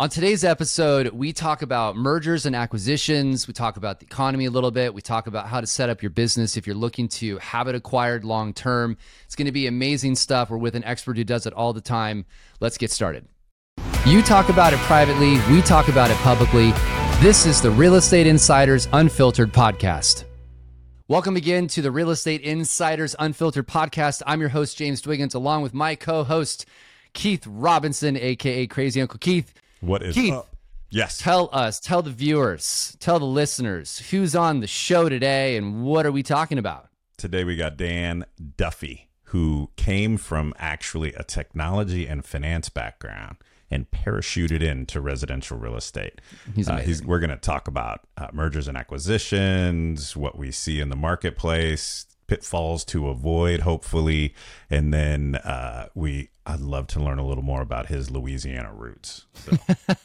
On today's episode, we talk about mergers and acquisitions. We talk about the economy a little bit. We talk about how to set up your business if you're looking to have it acquired long-term. It's going to be amazing stuff. We're with an expert who does it all the time. Let's get started. You talk about it privately. We talk about it publicly. This is the Real Estate Insiders Unfiltered podcast. Welcome again to the Real Estate Insiders Unfiltered podcast. I'm your host, James Dwiggins, along with my co-host, Keith Robinson, a.k.a. Crazy Uncle Keith. What is Keith, up? Yes. Tell us, tell the viewers, tell the listeners, who's on the show today and what are we talking about? Today we got Dan Duffy, who came from actually a technology and finance background and parachuted into residential real estate. He's amazing. We're going to talk about mergers and acquisitions, what we see in the marketplace, pitfalls to avoid, hopefully. And then I'd love to learn a little more about his Louisiana roots. So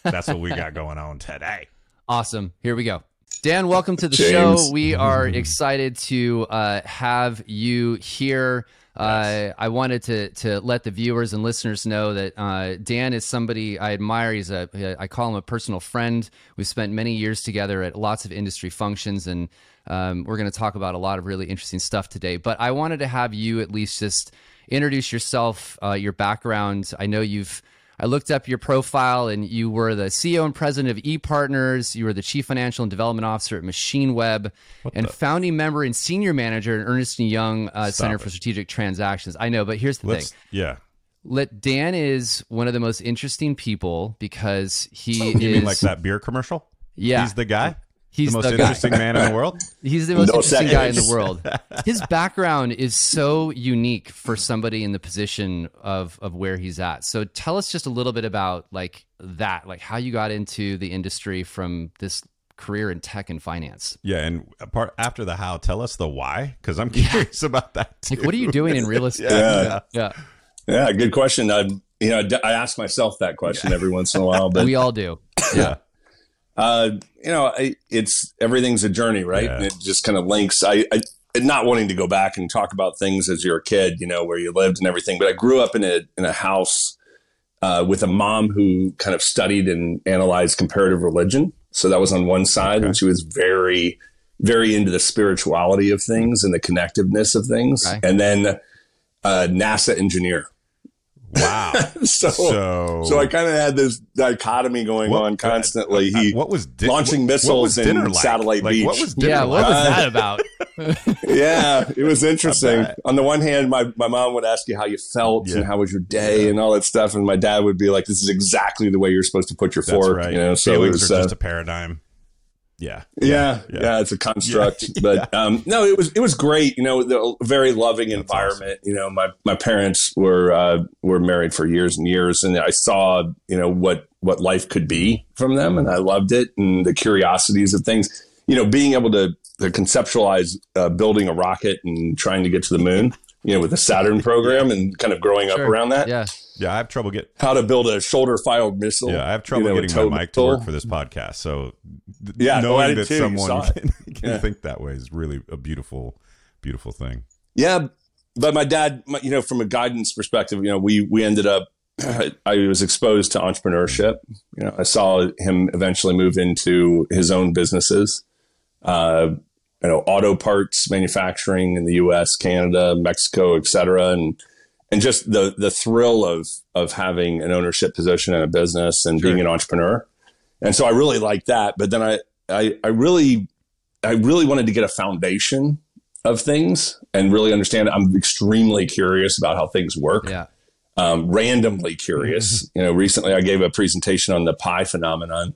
that's what we got going on today. Awesome. Here we go. Dan, welcome to the show. We are excited to have you here. Yes. I wanted to let the viewers and listeners know that Dan is somebody I admire. I call him a personal friend. We've spent many years together at lots of industry functions, and we're going to talk about a lot of really interesting stuff today. But I wanted to have you at least just introduce yourself, your background. I know I looked up your profile, and you were the CEO and president of ePartners. You were the chief financial and development officer at Machine Web, and founding member and senior manager at Ernst & Young Center for Strategic Transactions. I know, but here's the thing. Yeah. Dan is one of the most interesting people because he is... You mean like that beer commercial? Yeah. He's the guy? He's the most interesting man in the world. He's the most interesting guy in the world. His background is so unique for somebody in the position of where he's at. So tell us just a little bit about like how you got into the industry from this career in tech and finance. Yeah. And after the how, tell us the why, because I'm curious about that too. Like, what are you doing in real estate? Yeah. Good question. I ask myself that question every once in a while, but we all do. Yeah. Everything's a journey, right? Yeah. And it just kind of links. I not wanting to go back and talk about things as you're a kid, where you lived and everything, but I grew up in a house, with a mom who kind of studied and analyzed comparative religion. So that was on one side, and she was very, very into the spirituality of things and the connectiveness of things. Okay. And then, NASA engineer. Wow. So I kind of had this dichotomy going on constantly. Launching missiles and satellite beach. What was dinner like? What was that about? Yeah, it was interesting. On the one hand, my mom would ask you how you felt and how was your day and all that stuff. And my dad would be like, this is exactly the way you're supposed to put your fork. Right. So feelings are just a paradigm. Yeah, it's a construct, but no, it was great. The very loving environment. Awesome. My parents were married for years and years, and I saw what life could be from them, and I loved it, and the curiosities of things. Being able to conceptualize building a rocket and trying to get to the moon. With the Saturn program and kind of growing up around that. Yeah, I have trouble getting how to build a shoulder-fired missile. Yeah, I have trouble getting my mic to work for this podcast. So knowing that someone can think that way is really a beautiful, beautiful thing. Yeah, but my dad, from a guidance perspective, we ended up. I was exposed to entrepreneurship. I saw him eventually move into his own businesses. Auto parts manufacturing in the U.S., Canada, Mexico, et cetera. And just the thrill of having an ownership position in a business and being an entrepreneur. And so I really liked that. But then I really wanted to get a foundation of things and really understand. I'm extremely curious about how things work. Yeah. Randomly curious. Recently I gave a presentation on the pie phenomenon,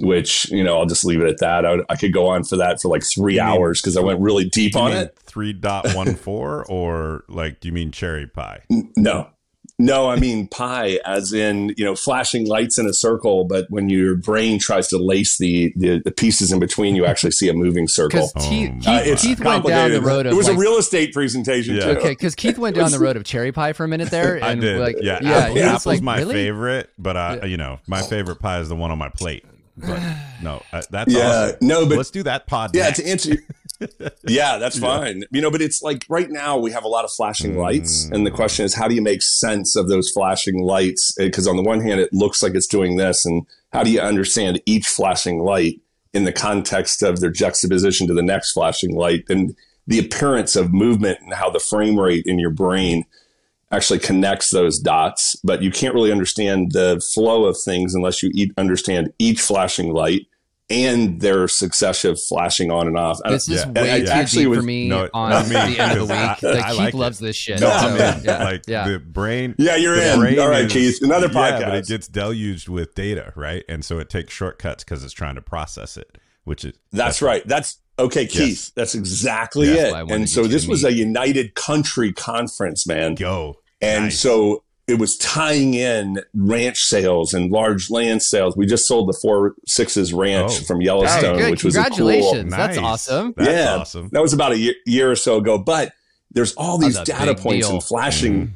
which, I'll just leave it at that. I could go on for that for like 3 hours because I went really deep on it. 3.14 or like, do you mean cherry pie? No, I mean pie as in, flashing lights in a circle. But when your brain tries to lace the pieces in between, you actually see a moving circle. Keith went down the road of... It was a real estate presentation too. Okay, because Keith went down the road of cherry pie for a minute there. And I did. Apple's my favorite, but my favorite pie is the one on my plate. But no, that's awesome. No, but let's do that pod. Yeah, next. To answer. Yeah, that's fine. But it's like right now we have a lot of flashing lights, and the question is, how do you make sense of those flashing lights? Because on the one hand, it looks like it's doing this, and how do you understand each flashing light in the context of their juxtaposition to the next flashing light and the appearance of movement and how the frame rate in your brain actually connects those dots. But you can't really understand the flow of things unless you understand each flashing light and their successive flashing on and off. This is way too deep for me on the end of the week. Keith loves this shit. No, I'm in. The brain. Yeah, you're in. All right, Keith. Another podcast. Yeah, but it gets deluged with data, right? And so it takes shortcuts because it's trying to process it, which is... That's right. That's... Okay, Keith, yes. That's exactly it. And so this was a United Country conference, man. And so it was tying in ranch sales and large land sales. We just sold the 4 Sixes ranch from Yellowstone, which was a cool. Congratulations. That's awesome. That's awesome. That was about a year or so ago. But there's all these data points and flashing.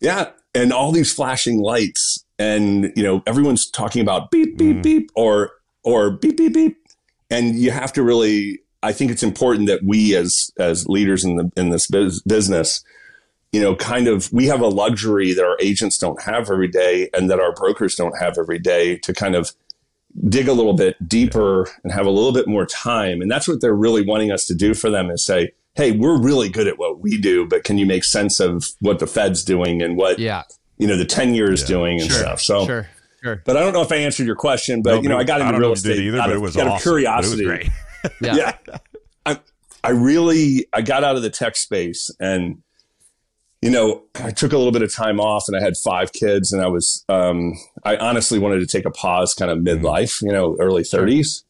Yeah. And all these flashing lights. And, you know, everyone's talking about beep, beep, beep, or beep, beep, beep. And you have to really... I think it's important that we as leaders in this business, you know, kind of, we have a luxury that our agents don't have every day and that our brokers don't have every day to kind of dig a little bit deeper and have a little bit more time. And that's what they're really wanting us to do for them is say, hey, we're really good at what we do, but can you make sense of what the Fed's doing and what, you know, the 10 years doing and stuff. So, but I don't know if I answered your question, but you know, I got into real estate either, but it was out of curiosity. It was great. I got out of the tech space and, you know, I took a little bit of time off and I had 5 kids and I was, I honestly wanted to take a pause kind of midlife, you know, early 30s.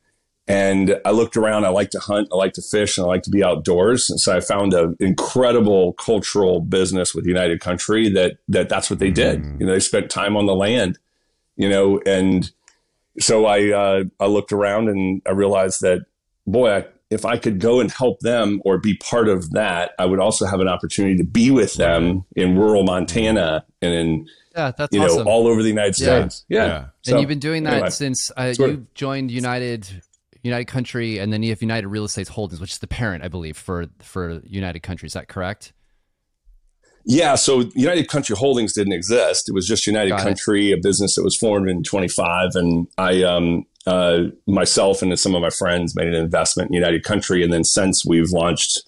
And I looked around, I like to hunt, I like to fish, and I like to be outdoors. And so I found an incredible cultural business with United Country that's what they did. You know, they spent time on the land, you know, and so I looked around and I realized that, boy, if I could go and help them or be part of that, I would also have an opportunity to be with them in rural Montana and in, that's awesome. Know, all over the United States. And so, you've been doing that since you joined United Country, and then you have United Real Estate Holdings, which is the parent, I believe, for United Country. Is that correct? Yeah. So United Country Holdings didn't exist. It was just United Country, a business that was formed in 25. And I, myself and some of my friends made an investment in United Country. And then since we've launched,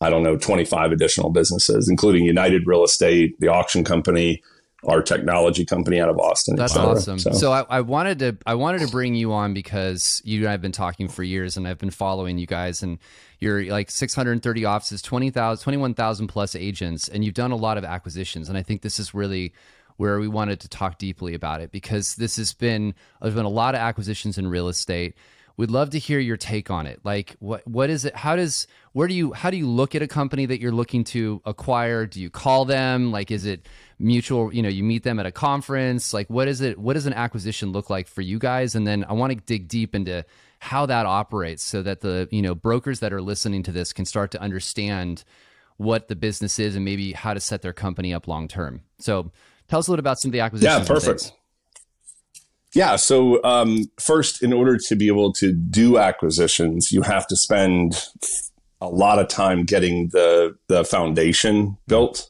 25 additional businesses, including United Real Estate, the auction company, our technology company out of Austin. That's awesome. So I wanted to bring you on because you and I have been talking for years and I've been following you guys and you're like 630 offices, 21,000 plus agents, and you've done a lot of acquisitions. And I think this is really where we wanted to talk deeply about it because there's been a lot of acquisitions in real estate. We'd love to hear your take on it. Like what is it? How do you look at a company that you're looking to acquire? Do you call them? Like, is it mutual? You know, you meet them at a conference. Like, what does an acquisition look like for you guys? And then I want to dig deep into how that operates so that the, you know, brokers that are listening to this can start to understand what the business is and maybe how to set their company up long-term. So tell us a little about some of the acquisitions. Yeah, perfect. Yeah. So first, in order to be able to do acquisitions, you have to spend a lot of time getting the foundation built.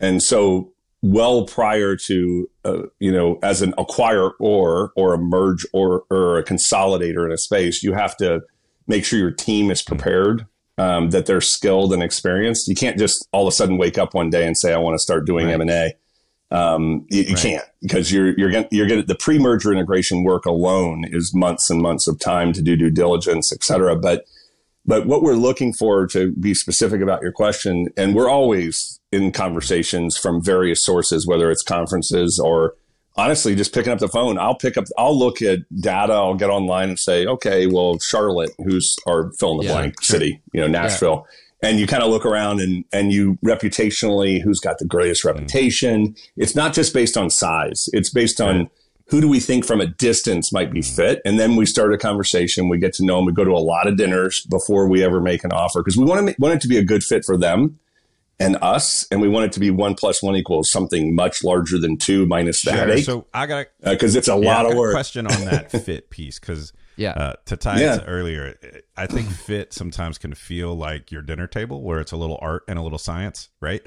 And so well prior to, as an acquirer or a merge or a consolidator in a space, you have to make sure your team is prepared, that they're skilled and experienced. You can't just all of a sudden wake up one day and say, I want to start doing M&A. You can't, because you're going to the pre-merger integration work alone is months and months of time to do due diligence, et cetera. But what we're looking for, to be specific about your question, and we're always in conversations from various sources, whether it's conferences or honestly just picking up the phone. I'll look at data. I'll get online and say, okay, well, Charlotte, who's our fill in the blank city, Nashville. Yeah. And you kind of look around and you reputationally, who's got the greatest reputation. It's not just based on size. It's based on who do we think from a distance might be fit. And then we start a conversation. We get to know them. We go to a lot of dinners before we ever make an offer because we want it to be a good fit for them and us. And we want it to be 1 + 1 = something much larger than 2 minus the headache. So I got to, because it's a lot of work. Question on that fit piece because. Yeah. To tie it to earlier, I think fit sometimes can feel like your dinner table where it's a little art and a little science, right?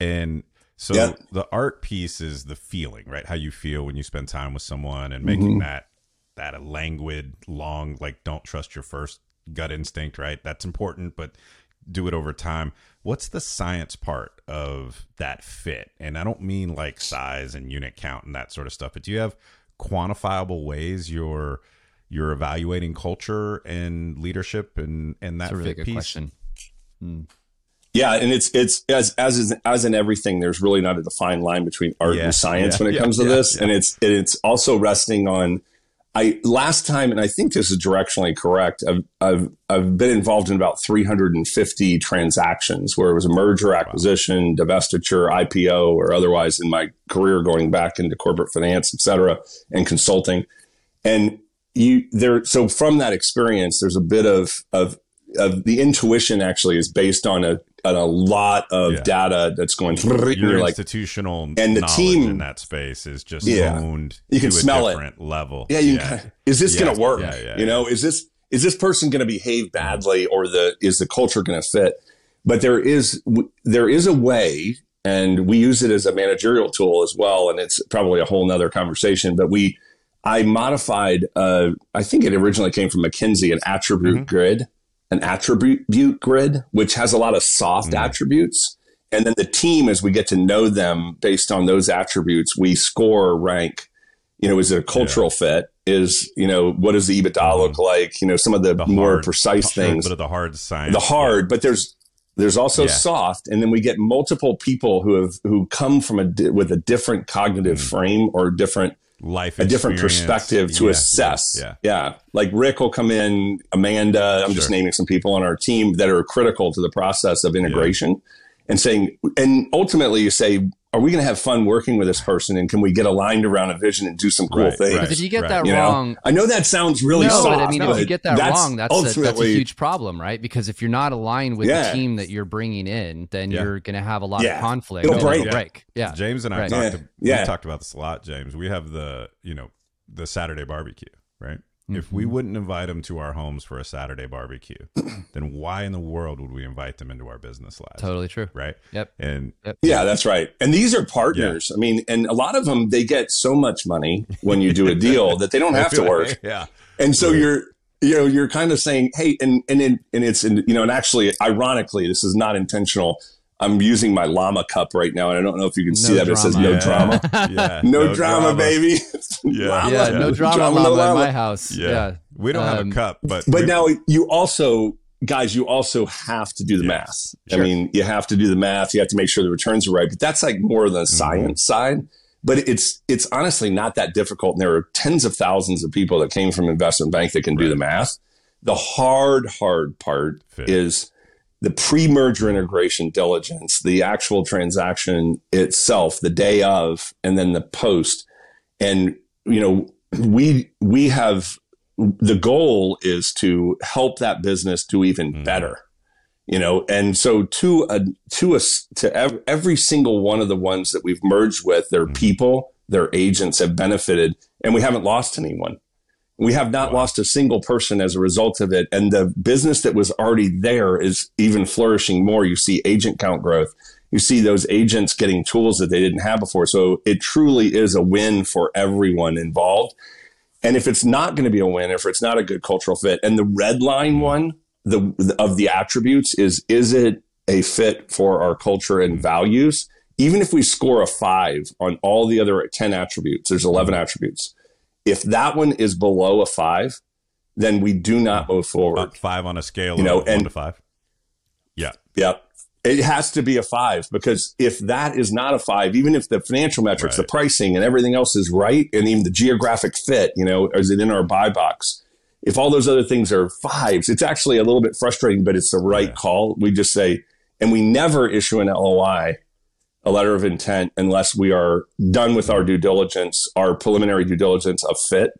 And so the art piece is the feeling, right? How you feel when you spend time with someone and making that that a languid, long, like don't trust your first gut instinct, right? That's important, but do it over time. What's the science part of that fit? And I don't mean like size and unit count and that sort of stuff, but do you have quantifiable ways you're evaluating culture and leadership and that really fit piece? Question. Mm. Yeah, and it's as in everything, there's really not a defined line between art and science when it comes to this. Yeah. And it's also resting on last time, and I think this is directionally correct. I've been involved in about 350 transactions where it was a merger, acquisition, divestiture, IPO, or otherwise in my career, going back into corporate finance, et cetera, and consulting. And so from that experience, there's a bit of the intuition actually is based on a lot of data that's going through your institutional and the team in that space is just owned. You can smell it level. Yeah. Can, is this going to work? Is this person going to behave badly, or is the culture going to fit? But there is a way, and we use it as a managerial tool as well. And it's probably a whole nother conversation, but I modified, I think it originally came from McKinsey, an attribute grid, which has a lot of soft attributes. And then the team, as we get to know them based on those attributes, we score, rank, is it a cultural fit? Is, what does the EBITDA look like? Some of the more hard, precise things. But the hard science. The hard, but there's also soft. And then we get multiple people who come from with a different cognitive frame or different life, a different perspective to assess. Yeah. Like Rick will come in, Amanda, I'm just naming some people on our team that are critical to the process of integration and saying, and ultimately you say, are we going to have fun working with this person? And can we get aligned around a vision and do some cool things? Right, but if you get that wrong, I know that sounds really soft. But I mean, if you get that wrong, that's a huge problem, right? Because if you're not aligned with the team that you're bringing in, then you're going to have a lot of conflict. It'll break. Yeah. James and I talked about this a lot, James. We have the Saturday barbecue, right? Mm-hmm. If we wouldn't invite them to our homes for a Saturday barbecue, then why in the world would we invite them into our business lives? Totally true. Right. Yep. And yeah, that's right. And these are partners. Yeah. I mean, and a lot of them, they get so much money when you do a deal that they don't have to work. Like, and so you're kind of saying, hey, and actually, ironically, this is not intentional. I'm using my llama cup right now, and I don't know if you can see that. It says no drama. No drama, baby. No drama llama in my house. We don't have a cup. But now you also, guys, have to do the math. Sure. I mean, you have to do the math. You have to make sure the returns are right. But that's like more of the science side. But it's honestly not that difficult. And there are tens of thousands of people that came from investment bank that can do the math. The hard part is the pre-merger integration diligence, the actual transaction itself, the day of, and then the post. And, we have, the goal is to help that business do even better, And so to every single one of the ones that we've merged with, their people, their agents have benefited, and we haven't lost anyone. We have not lost a single person as a result of it. And the business that was already there is even flourishing more. You see agent count growth. You see those agents getting tools that they didn't have before. So it truly is a win for everyone involved. And if it's not going to be a win, if it's not a good cultural fit, and the red line one of the attributes is it a fit for our culture and values? Even if we score a 5 on all the other 10 attributes, there's 11 attributes. If that one is below a 5, then we do not move forward. About 5 on a scale of 1 to 5. Yeah. Yep. Yeah. It has to be a 5, because if that is not a 5, even if the financial metrics, the pricing and everything else is right, and even the geographic fit, is it in our buy box? If all those other things are 5s, it's actually a little bit frustrating, but it's the right call. We just say, and we never issue an LOI, a letter of intent, unless we are done with our due diligence, our preliminary due diligence of fit,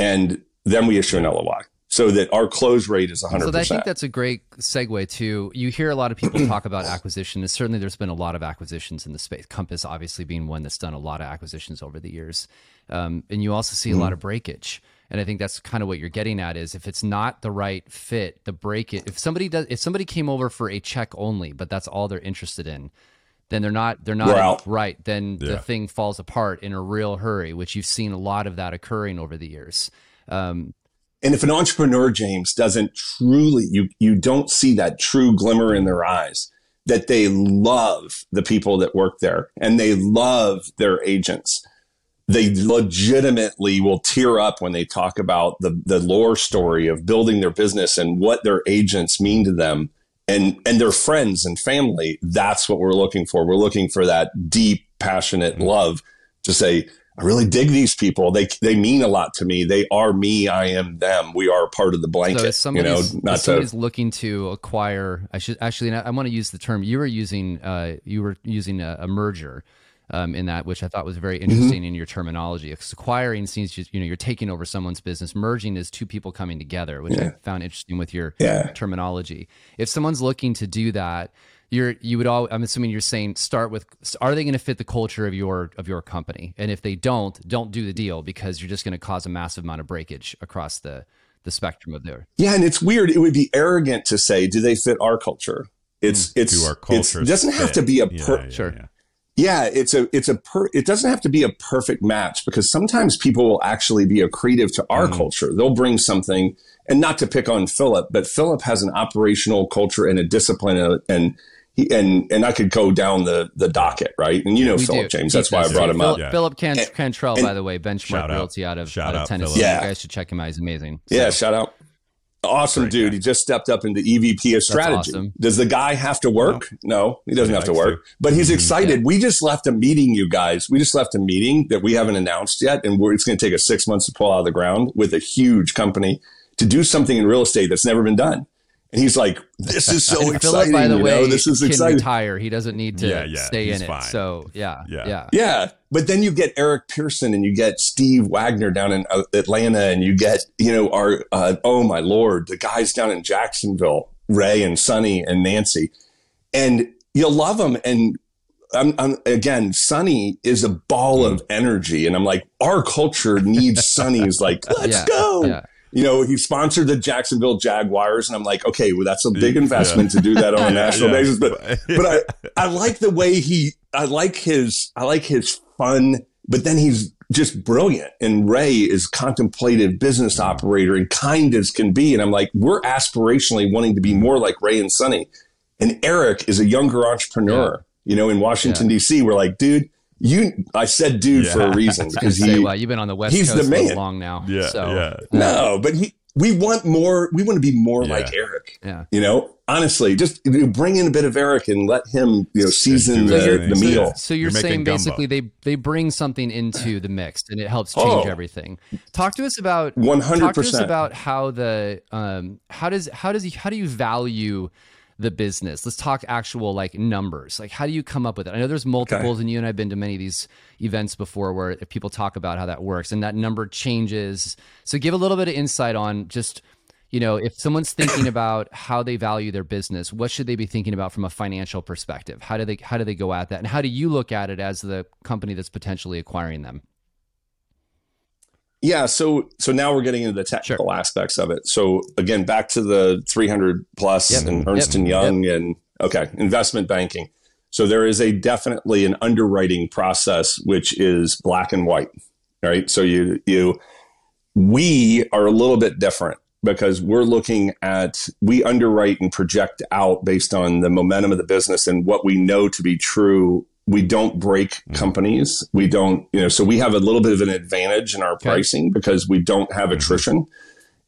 and then we issue an LOI so that our close rate is 100%. So I think that's a great segue to, you hear a lot of people talk about acquisition, and certainly there's been a lot of acquisitions in the space, Compass obviously being one that's done a lot of acquisitions over the years. And you also see a lot of breakage. And I think that's kind of what you're getting at, is if it's not the right fit, the breakage, if somebody came over for a check only, but that's all they're interested in, then they're not right. Then the thing falls apart in a real hurry, which you've seen a lot of that occurring over the years. And if an entrepreneur, James, doesn't truly, you don't see that true glimmer in their eyes, that they love the people that work there and they love their agents. They legitimately will tear up when they talk about the lore story of building their business and what their agents mean to them and their friends and family. That's what we're looking for. We're looking for that deep, passionate love to say, I really dig these people. They mean a lot to me. They are me. I am them. We are part of the blanket. So if somebody's, looking to acquire, I should actually, I want to use the term you were using. You were using a merger in that, which I thought was very interesting in your terminology. Acquiring seems just, you're taking over someone's business. Merging is two people coming together, which I found interesting with your terminology. If someone's looking to do that, I'm assuming you're saying start with, are they going to fit the culture of your company? And if they don't do the deal, because you're just going to cause a massive amount of breakage across the spectrum of their. Yeah. And it's weird. It would be arrogant to say, do they fit our culture? It doesn't have to be a it doesn't have to be a perfect match, because sometimes people will actually be accretive to our culture. They'll bring something, and not to pick on Philip, but Philip has an operational culture and a discipline and I could go down the docket, right? And Philip James, that's why I brought him up. Philip Cantrell, by the way, Benchmark Realty out of Tennessee. Yeah. You guys should check him out. He's amazing. So. Yeah, shout out. Awesome dude. Guy. He just stepped up into EVP of strategy. Awesome. Does the guy have to work? No, he doesn't have to work, but he's excited. Yeah. We just left a meeting, you guys. We just left a meeting that we haven't announced yet. And it's going to take us 6 months to pull out of the ground with a huge company to do something in real estate that's never been done. And he's like, this is so exciting. Philip, by the way, this is exciting. Retire. He doesn't need to stay in it. Fine. So yeah. But then you get Eric Pearson and you get Steve Wagner down in Atlanta, and you get, our, oh my Lord, the guys down in Jacksonville, Ray and Sonny and Nancy, and you'll love them. And I'm Sonny is a ball of energy. And I'm like, our culture needs Sonny. Is like, let's go. Yeah. He sponsored the Jacksonville Jaguars, and I'm like, okay, well, that's a big investment to do that on a national basis. But I like the way I like his fun, but then he's just brilliant. And Ray is contemplative business operator and kind as can be. And I'm like, we're aspirationally wanting to be more like Ray and Sonny. And Eric is a younger entrepreneur, in Washington, D.C. We're like, dude. I said dude for a reason, because you've been on the West Coast so long now. Yeah, so. Yeah. No, but we want to be more like Eric. Yeah. Honestly, just bring in a bit of Eric and let him, season the meal. So you're saying basically they bring something into the mix and it helps change everything. Talk to us about 100%. Talk to us about how the how do you value the business? Let's talk actual numbers. How do you come up with it? I know there's multiples, and you and I've been to many of these events before where people talk about how that works and that number changes. So give a little bit of insight on just, if someone's thinking about how they value their business, what should they be thinking about from a financial perspective? How do they go at that? And how do you look at it as the company that's potentially acquiring them? Yeah. So now we're getting into the technical aspects of it. So again, back to the 300 plus and Ernst & Young and investment banking. So there is definitely an underwriting process, which is black and white, right? So we are a little bit different, because we underwrite and project out based on the momentum of the business and what we know to be true. We don't break companies. We don't, so we have a little bit of an advantage in our pricing because we don't have attrition,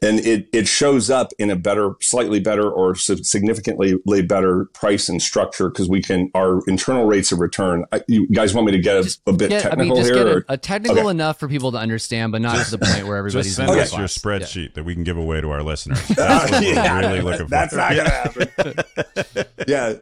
and it shows up in a better, slightly better or significantly better price and structure, because our internal rates of return. You guys want me to get a bit technical here? A technical enough for people to understand, but not to the point where everybody's send us your spreadsheet that we can give away to our listeners. That's what we're really looking for. That's not going to happen.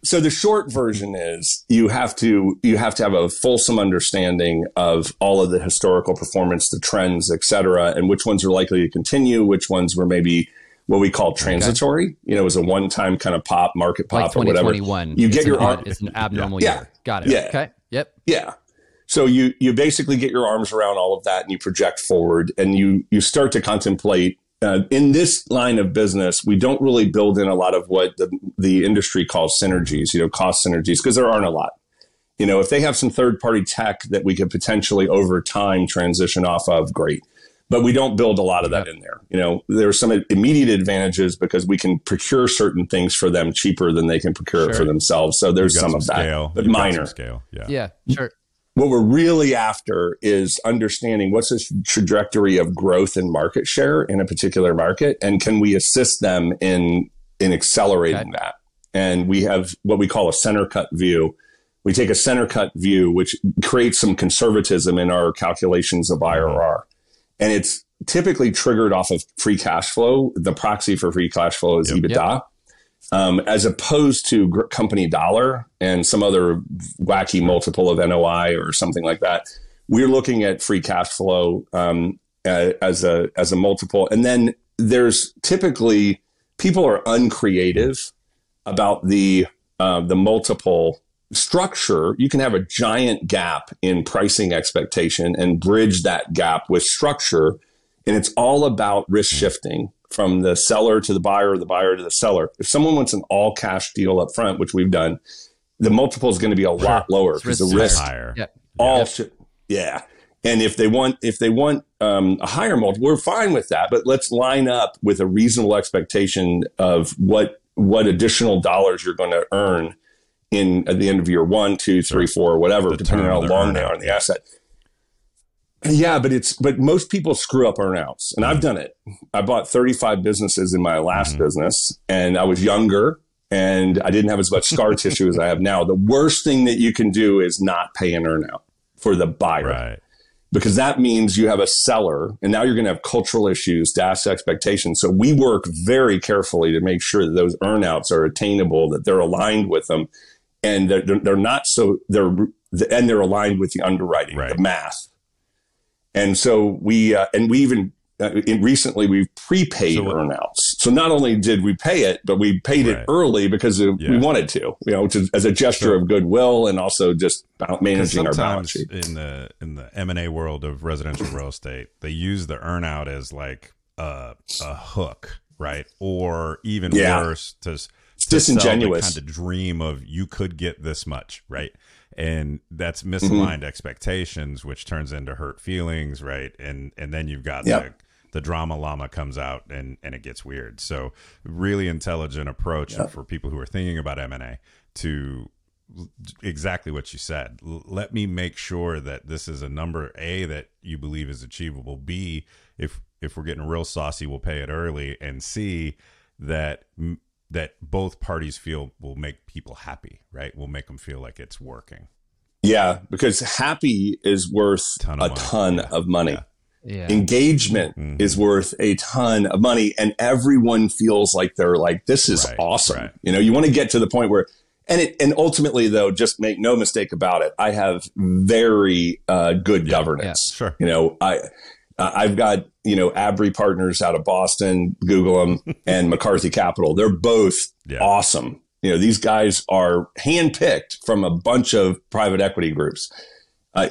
So the short version is you have to have a fulsome understanding of all of the historical performance, the trends, et cetera, and which ones are likely to continue, which ones were maybe what we call transitory. It was a one-time kind of market pop or whatever. 2021. You get it's an abnormal year. Got it. Yeah. Okay. Yep. Yeah. So you basically get your arms around all of that, and you project forward, and you start to contemplate. In this line of business, we don't really build in a lot of what the industry calls synergies, cost synergies, because there aren't a lot. If they have some third-party tech that we could potentially over time transition off of, great. But we don't build a lot of that in there. You know, there are some immediate advantages because we can procure certain things for them cheaper than they can procure it for themselves. So there's some of that, but minor. Yeah, sure. What we're really after is understanding what's this trajectory of growth and market share in a particular market, and can we assist them in accelerating that? And we have what we call a center cut view. We take a center cut view, which creates some conservatism in our calculations of IRR. And it's typically triggered off of free cash flow. The proxy for free cash flow is EBITDA. As opposed to company dollar and some other wacky multiple of NOI or something like that. We're looking at free cash flow as a multiple. And then there's typically, people are uncreative about the multiple structure. You can have a giant gap in pricing expectation and bridge that gap with structure. And it's all about risk shifting from the seller to the buyer, or the buyer to the seller. If someone wants an all cash deal up front, which we've done, the multiple is going to be a lot lower because the risk higher. And if they want a higher multiple, we're fine with that. But let's line up with a reasonable expectation of what additional dollars you're going to earn in at the end of year 1, 2, 3, 4, whatever, depending on how long they are on the asset. Yeah, but most people screw up earnouts, and I've done it. I bought 35 businesses in my last business, and I was younger and I didn't have as much scar tissue as I have now. The worst thing that you can do is not pay an earnout for the buyer, because that means you have a seller, and now you're going to have cultural issues, dash expectations. So we work very carefully to make sure that those earnouts are attainable, that they're aligned with them, and they're aligned with the underwriting, the math. And so we recently prepaid earnouts. So not only did we pay it, but we paid it early because we wanted to, you know, as a gesture of goodwill, and also just managing our balance sheet. In the M&A world of residential real estate, they use the earnout as like a hook, right? Or even worse, to disingenuous sell the kind of dream of you could get this much, right? And that's misaligned expectations, which turns into hurt feelings, right? And then you've got the drama llama comes out and it gets weird. So really intelligent approach for people who are thinking about M&A to exactly what you said. Let me make sure that this is a number, A, that you believe is achievable, B, if we're getting real saucy, we'll pay it early, and C, that both parties feel will make people happy, right? Will make them feel like it's working. Yeah, because happy is worth a ton of money. Yeah. Engagement is worth a ton of money, and everyone feels like they're like, this is awesome. Right. You know, you want to get to the point where, and ultimately though, just make no mistake about it, I have very good governance. Yeah, sure. You know, I've got, you know, Abry Partners out of Boston, Google them, and McCarthy Capital. They're both awesome. You know, these guys are handpicked from a bunch of private equity groups.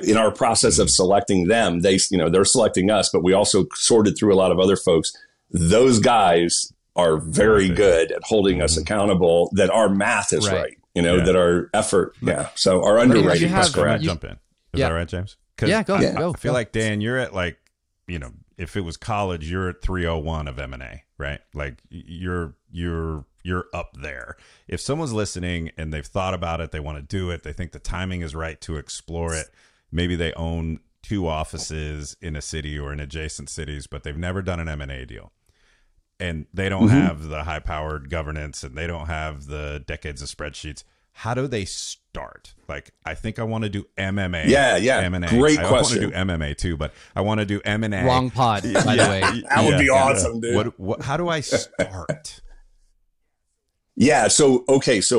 In our process of selecting them, they're selecting us, but we also sorted through a lot of other folks. Those guys are very good at holding us accountable, that our math is right, you know, that our effort. Yeah. So our underwriting is correct. Jump in. Is that right, James? Yeah, go ahead. I feel like, Dan, you're at like, you know, if it was college, you're at 301 of M&A, right? Like you're up there. If someone's listening and they've thought about it, they want to do it, they think the timing is right to explore it. Maybe they own 2 offices in a city or in adjacent cities, but they've never done an M&A deal. And they don't have the high powered governance, and they don't have the decades of spreadsheets. How do they start? Like, I think I want to do MMA. Yeah. M&A. Great question. I want to do MMA too, but I want to do M&A. Wrong pod, by the way. That would be awesome, dude. What, how do I start? So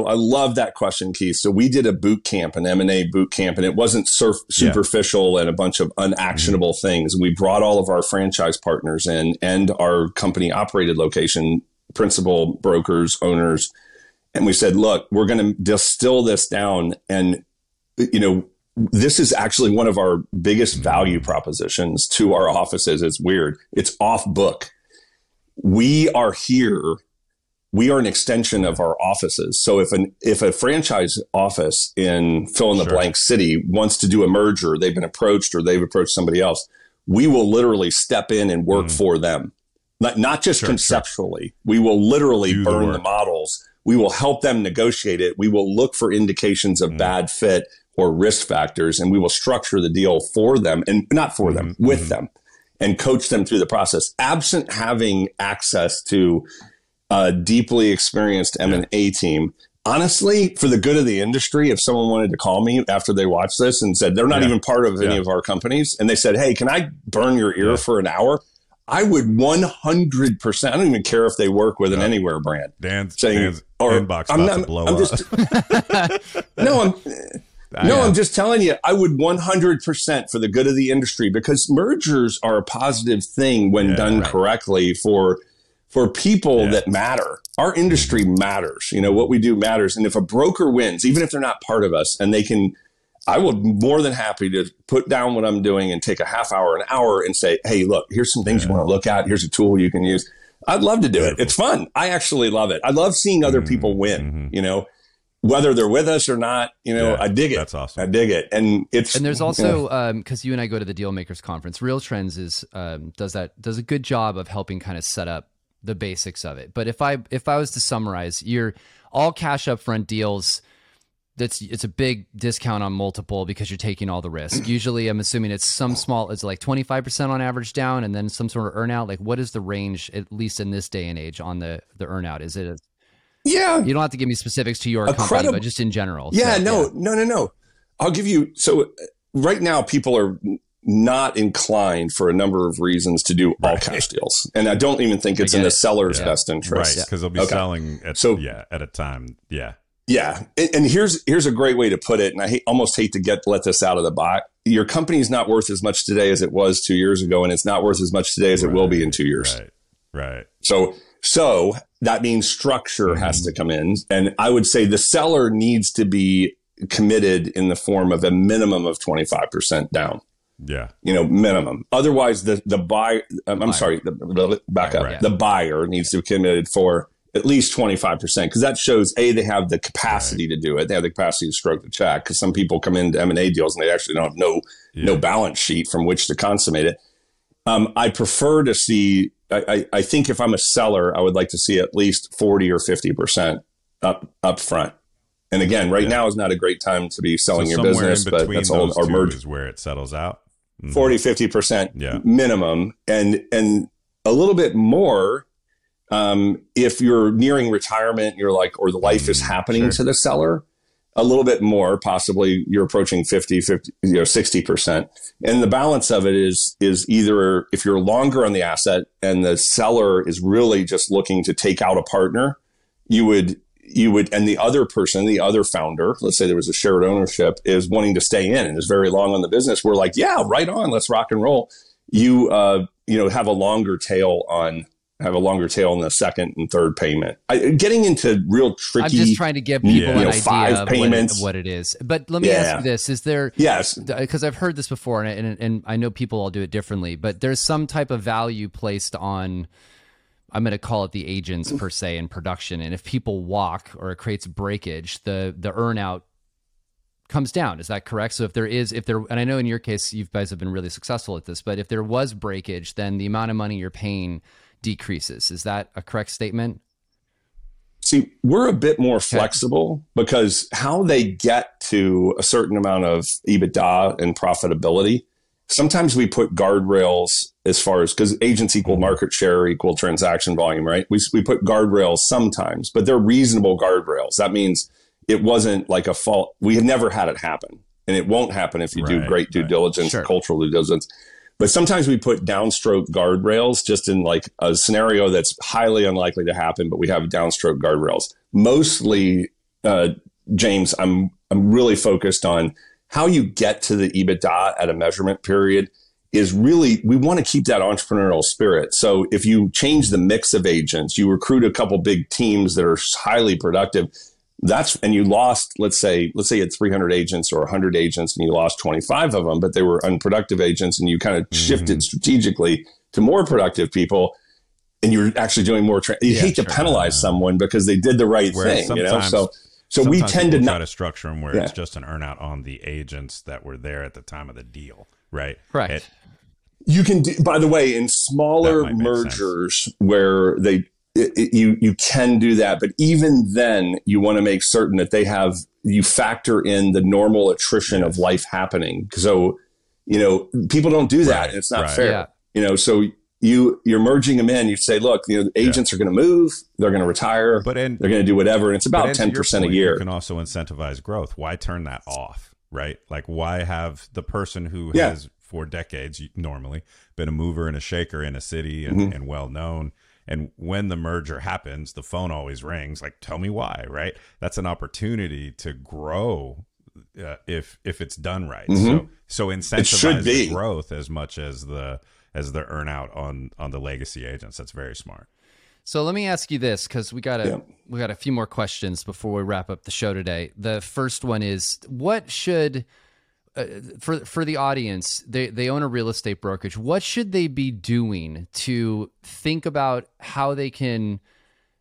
I love that question, Keith. So we did a boot camp, an M&A boot camp, and it wasn't superficial and a bunch of unactionable things. We brought all of our franchise partners in and our company operated location, principal, brokers, owners. And we said, look, we're going to distill this down. And, you know, this is actually one of our biggest value propositions to our offices. It's weird. It's off book. We are here. We are an extension of our offices. So if a franchise office in fill in the blank city wants to do a merger, they've been approached or they've approached somebody else, we will literally step in and work for them. Not just conceptually. We will literally burn the models. We will help them negotiate it. We will look for indications of bad fit or risk factors, and we will structure the deal for them, and not for them, with them, and coach them through the process. Absent having access to a deeply experienced M&A team, honestly, for the good of the industry, if someone wanted to call me after they watched this and said, they're not even part of any of our companies, and they said, hey, can I burn your ear for an hour? I would 100%. I don't even care if they work with an Anywhere brand. Dan's or, inbox I'm about not, to blow I'm up. Just, I'm just telling you, I would 100% for the good of the industry, because mergers are a positive thing when done correctly for people that matter. Our industry matters. You know, what we do matters. And if a broker wins, even if they're not part of us, and they can, I would be more than happy to put down what I'm doing and take a half hour, an hour, and say, hey, look, here's some things you want to look at. Here's a tool you can use. I'd love to do it. It's fun. I actually love it. I love seeing other people win, you know, whether they're with us or not, you know, I dig it. That's awesome. I dig it. And there's also, because you and I go to the Dealmakers conference, Real Trends is, does a good job of helping kind of set up the basics of it. But if I was to summarize, you're all cash upfront deals. It's a big discount on multiple because you're taking all the risk. Usually I'm assuming it's like 25% on average down and then some sort of earn out. Like, what is the range, at least in this day and age, on the earn out? Is it you don't have to give me specifics to your company, but just in general. No. I'll give you, so right now people are not inclined for a number of reasons to do all cash deals. And I don't even think it's in the seller's best interest. Right, because they'll be selling at a time. Yeah. Yeah. And here's a great way to put it. And I almost hate to let this out of the box. Your company is not worth as much today as it was 2 years ago. And it's not worth as much today as it will be in 2 years. Right. So that means structure has to come in. And I would say the seller needs to be committed in the form of a minimum of 25% down. Yeah. You know, minimum. Otherwise, the buyer needs to be committed for at least 25%, because that shows, A, they have the capacity to do it. They have the capacity to stroke the check, because some people come into M&A deals and they actually don't have no balance sheet from which to consummate it. I prefer to see, I think if I'm a seller, I would like to see at least 40 or 50% up front. And again, right now is not a great time to be selling your business, but that's all our merge is where it settles out. Mm-hmm. 40, 50% minimum, and a little bit more. If you're nearing retirement, you're like, or the life is happening to the seller, a little bit more, possibly you're approaching 50, you know, 60%. And the balance of it is either if you're longer on the asset and the seller is really just looking to take out a partner, you would, and the other person, the other founder, let's say there was a shared ownership, is wanting to stay in and is very long on the business. We're like, yeah, right on. Let's rock and roll. You, have a longer tail on, have a longer tail in the second and third payment. Getting into real tricky. I'm just trying to give people an idea of what it is. But let me ask you this. Is there, because I've heard this before and I know people all do it differently, but there's some type of value placed on, I'm going to call it the agents per se in production. And if people walk or it creates breakage, the earn out comes down. Is that correct? So and I know in your case, you guys have been really successful at this, but if there was breakage, then the amount of money you're paying decreases. Is that a correct statement? See, we're a bit more flexible because how they get to a certain amount of EBITDA and profitability, sometimes we put guardrails as far as, because agents equal market share equal transaction volume, right? We put guardrails sometimes, but they're reasonable guardrails. That means it wasn't like a fault. We have never had it happen, and it won't happen if you do great due diligence, cultural due diligence. But sometimes we put downstroke guardrails just in like a scenario that's highly unlikely to happen, but we have downstroke guardrails. Mostly, James, I'm really focused on how you get to the EBITDA at a measurement period is really, we want to keep that entrepreneurial spirit. So if you change the mix of agents, you recruit a couple big teams that are highly productive, and you lost, let's say you had 300 agents or 100 agents and you lost 25 of them, but they were unproductive agents, and you kind of shifted strategically to more productive people, and you're actually doing more. You hate to penalize someone because they did the right thing, you know? So we tend to try to structure them where it's just an earn out on the agents that were there at the time of the deal, right? Correct. You can, by the way, in smaller mergers where you can do that. But even then, you want to make certain that they have, you factor in the normal attrition of life happening. So, you know, people don't do that. And it's not fair. Yeah. You know, so you're merging them in. You say, look, you know, the agents are going to move. They're going to retire. They're going to do whatever. And it's about 10% a year. You can also incentivize growth. Why turn that off? Right? Like, why have the person who has for decades normally been a mover and a shaker in a city and, and well known? And when the merger happens, the phone always rings. Like, tell me why, right? That's an opportunity to grow if it's done right. So incentivize the growth as much as the earnout on the legacy agents. That's very smart. So let me ask you this, because we got a few more questions before we wrap up the show today. The first one is, what should for the audience, they own a real estate brokerage. What should they be doing to think about how they can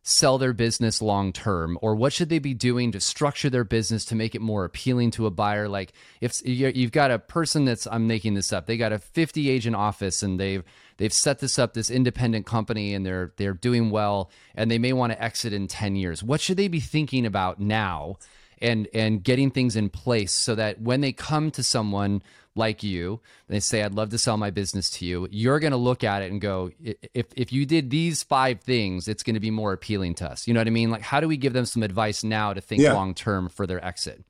sell their business long-term, or what should they be doing to structure their business to make it more appealing to a buyer? Like, if you've got a person that's, I'm making this up, they got a 50 agent office and they've set this up, this independent company, and they're doing well, and they may want to exit in 10 years. What should they be thinking about now and getting things in place so that when they come to someone like you, they say, I'd love to sell my business to you, you're going to look at it and go, if you did these 5 things, it's going to be more appealing to us. You know what I mean? Like, how do we give them some advice now to think long-term for their exit?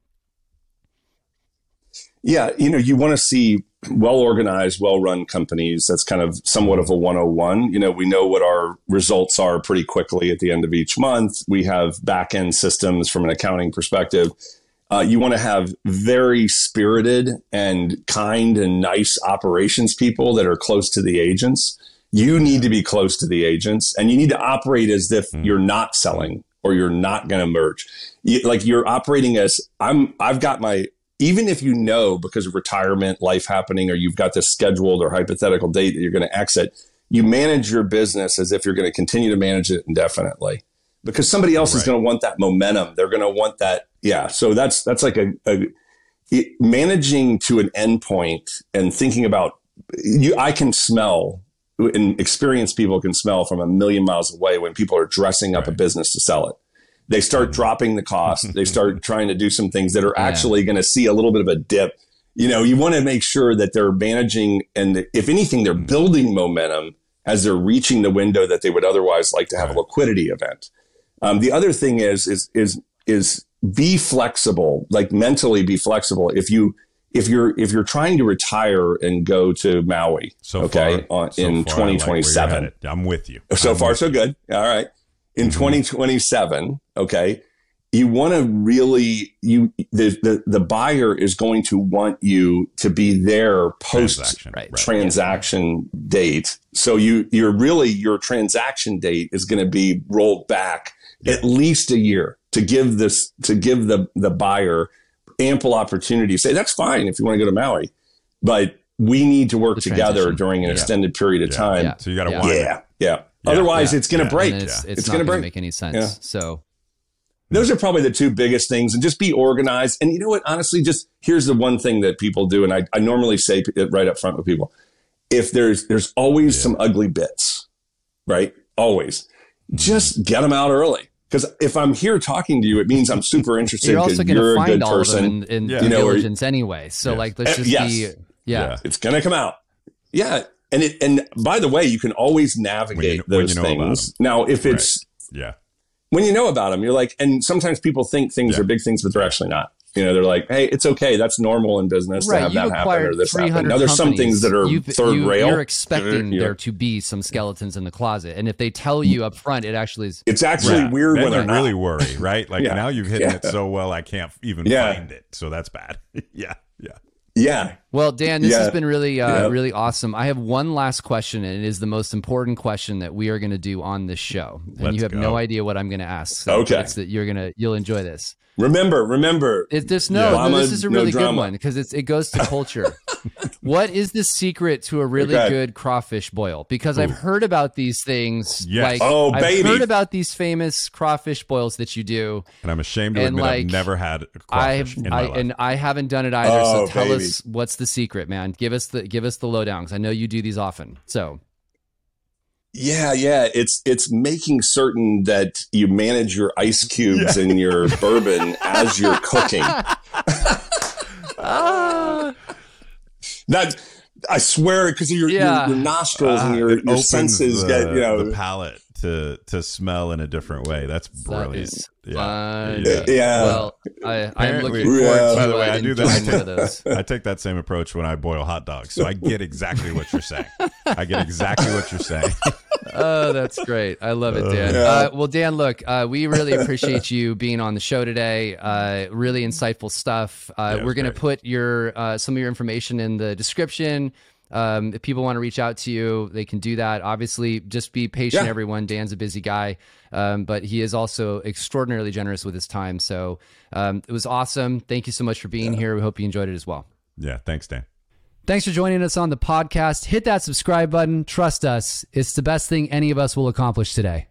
Yeah. You know, you want to see well-organized, well-run companies. That's kind of somewhat of a 101. You know, we know what our results are pretty quickly at the end of each month. We have back-end systems from an accounting perspective. You want to have very spirited and kind and nice operations people that are close to the agents. You need to be close to the agents, and you need to operate as if you're not selling or you're not going to merge. Like, you're operating as, I've got my, even if you know because of retirement, life happening, or you've got this scheduled or hypothetical date that you're going to exit, you manage your business as if you're going to continue to manage it indefinitely, because somebody else is going to want that momentum. They're going to want that. Yeah. So that's like managing to an endpoint and thinking about you. I can smell, and experienced people can smell from a million miles away when people are dressing up a business to sell it. They start dropping the cost. They start trying to do some things that are actually going to see a little bit of a dip. You know, you want to make sure that they're managing, and if anything, they're building momentum as they're reaching the window that they would otherwise like to have a liquidity event. The other thing is be flexible, like mentally be flexible. If you're trying to retire and go to Maui, in 2027, like, I'm with you. So far, so good. All right. In 2027, you want to really, the buyer is going to want you to be there post-transaction date. So your transaction date is going to be rolled back at least a year to give the buyer ample opportunity to say, that's fine if you want to go to Maui, but we need to work together during an extended period of time. Yeah. So you got to want it. Yeah. Otherwise, it's going to break. It's not going to make any sense. Yeah. So those are probably the 2 biggest things. And just be organized. And you know what? Honestly, just here's the one thing that people do. And I normally say it right up front with people. If there's always some ugly bits, right? Always. Just get them out early. Because if I'm here talking to you, it means I'm super interested. You're also going to find all person, of them in diligence anyway. So like, let's just be. It's going to come out. Yeah. And by the way, you can always navigate those things. Now, if it's when you know about them, you're like, and sometimes people think things are big things, but they're actually not. You know, they're like, hey, it's okay. That's normal in business to have that happen or this happen. Now, there's some things that are third rail. You're expecting there to be some skeletons in the closet. And if they tell you up front, it actually is. It's actually weird then when they're really worried, right? Like now you've hidden it so well, I can't even find it. So that's bad. Yeah. Well, Dan, this has been really, really awesome. I have one last question, and it is the most important question that we are going to do on this show. And you have no idea what I'm going to ask. So it's that you'll enjoy this. Remember. This is a really good one because it goes to culture. What is the secret to a really good crawfish boil? Because I've heard about these things. Yes. I've heard about these famous crawfish boils that you do. And I'm ashamed to admit I've never had a crawfish in my life. And I haven't done it either. So tell us what's the secret, man. Give us the lowdown, because I know you do these often. So. Yeah. It's making certain that you manage your ice cubes and your bourbon as you're cooking. That, I swear, because your nostrils and your senses get, the palate to smell in a different way. That's brilliant. Yeah. Well, I'm looking forward to. By the way, I do that. I take that same approach when I boil hot dogs. So I get exactly what you're saying. Oh, that's great. I love it, Dan. Well, Dan, look, we really appreciate you being on the show today. Really insightful stuff. We're going to put some of your information in the description. If people want to reach out to you, they can do that. Obviously, just be patient, everyone. Dan's a busy guy, but he is also extraordinarily generous with his time. So it was awesome. Thank you so much for being here. We hope you enjoyed it as well. Yeah. Thanks, Dan. Thanks for joining us on the podcast. Hit that subscribe button. Trust us. It's the best thing any of us will accomplish today.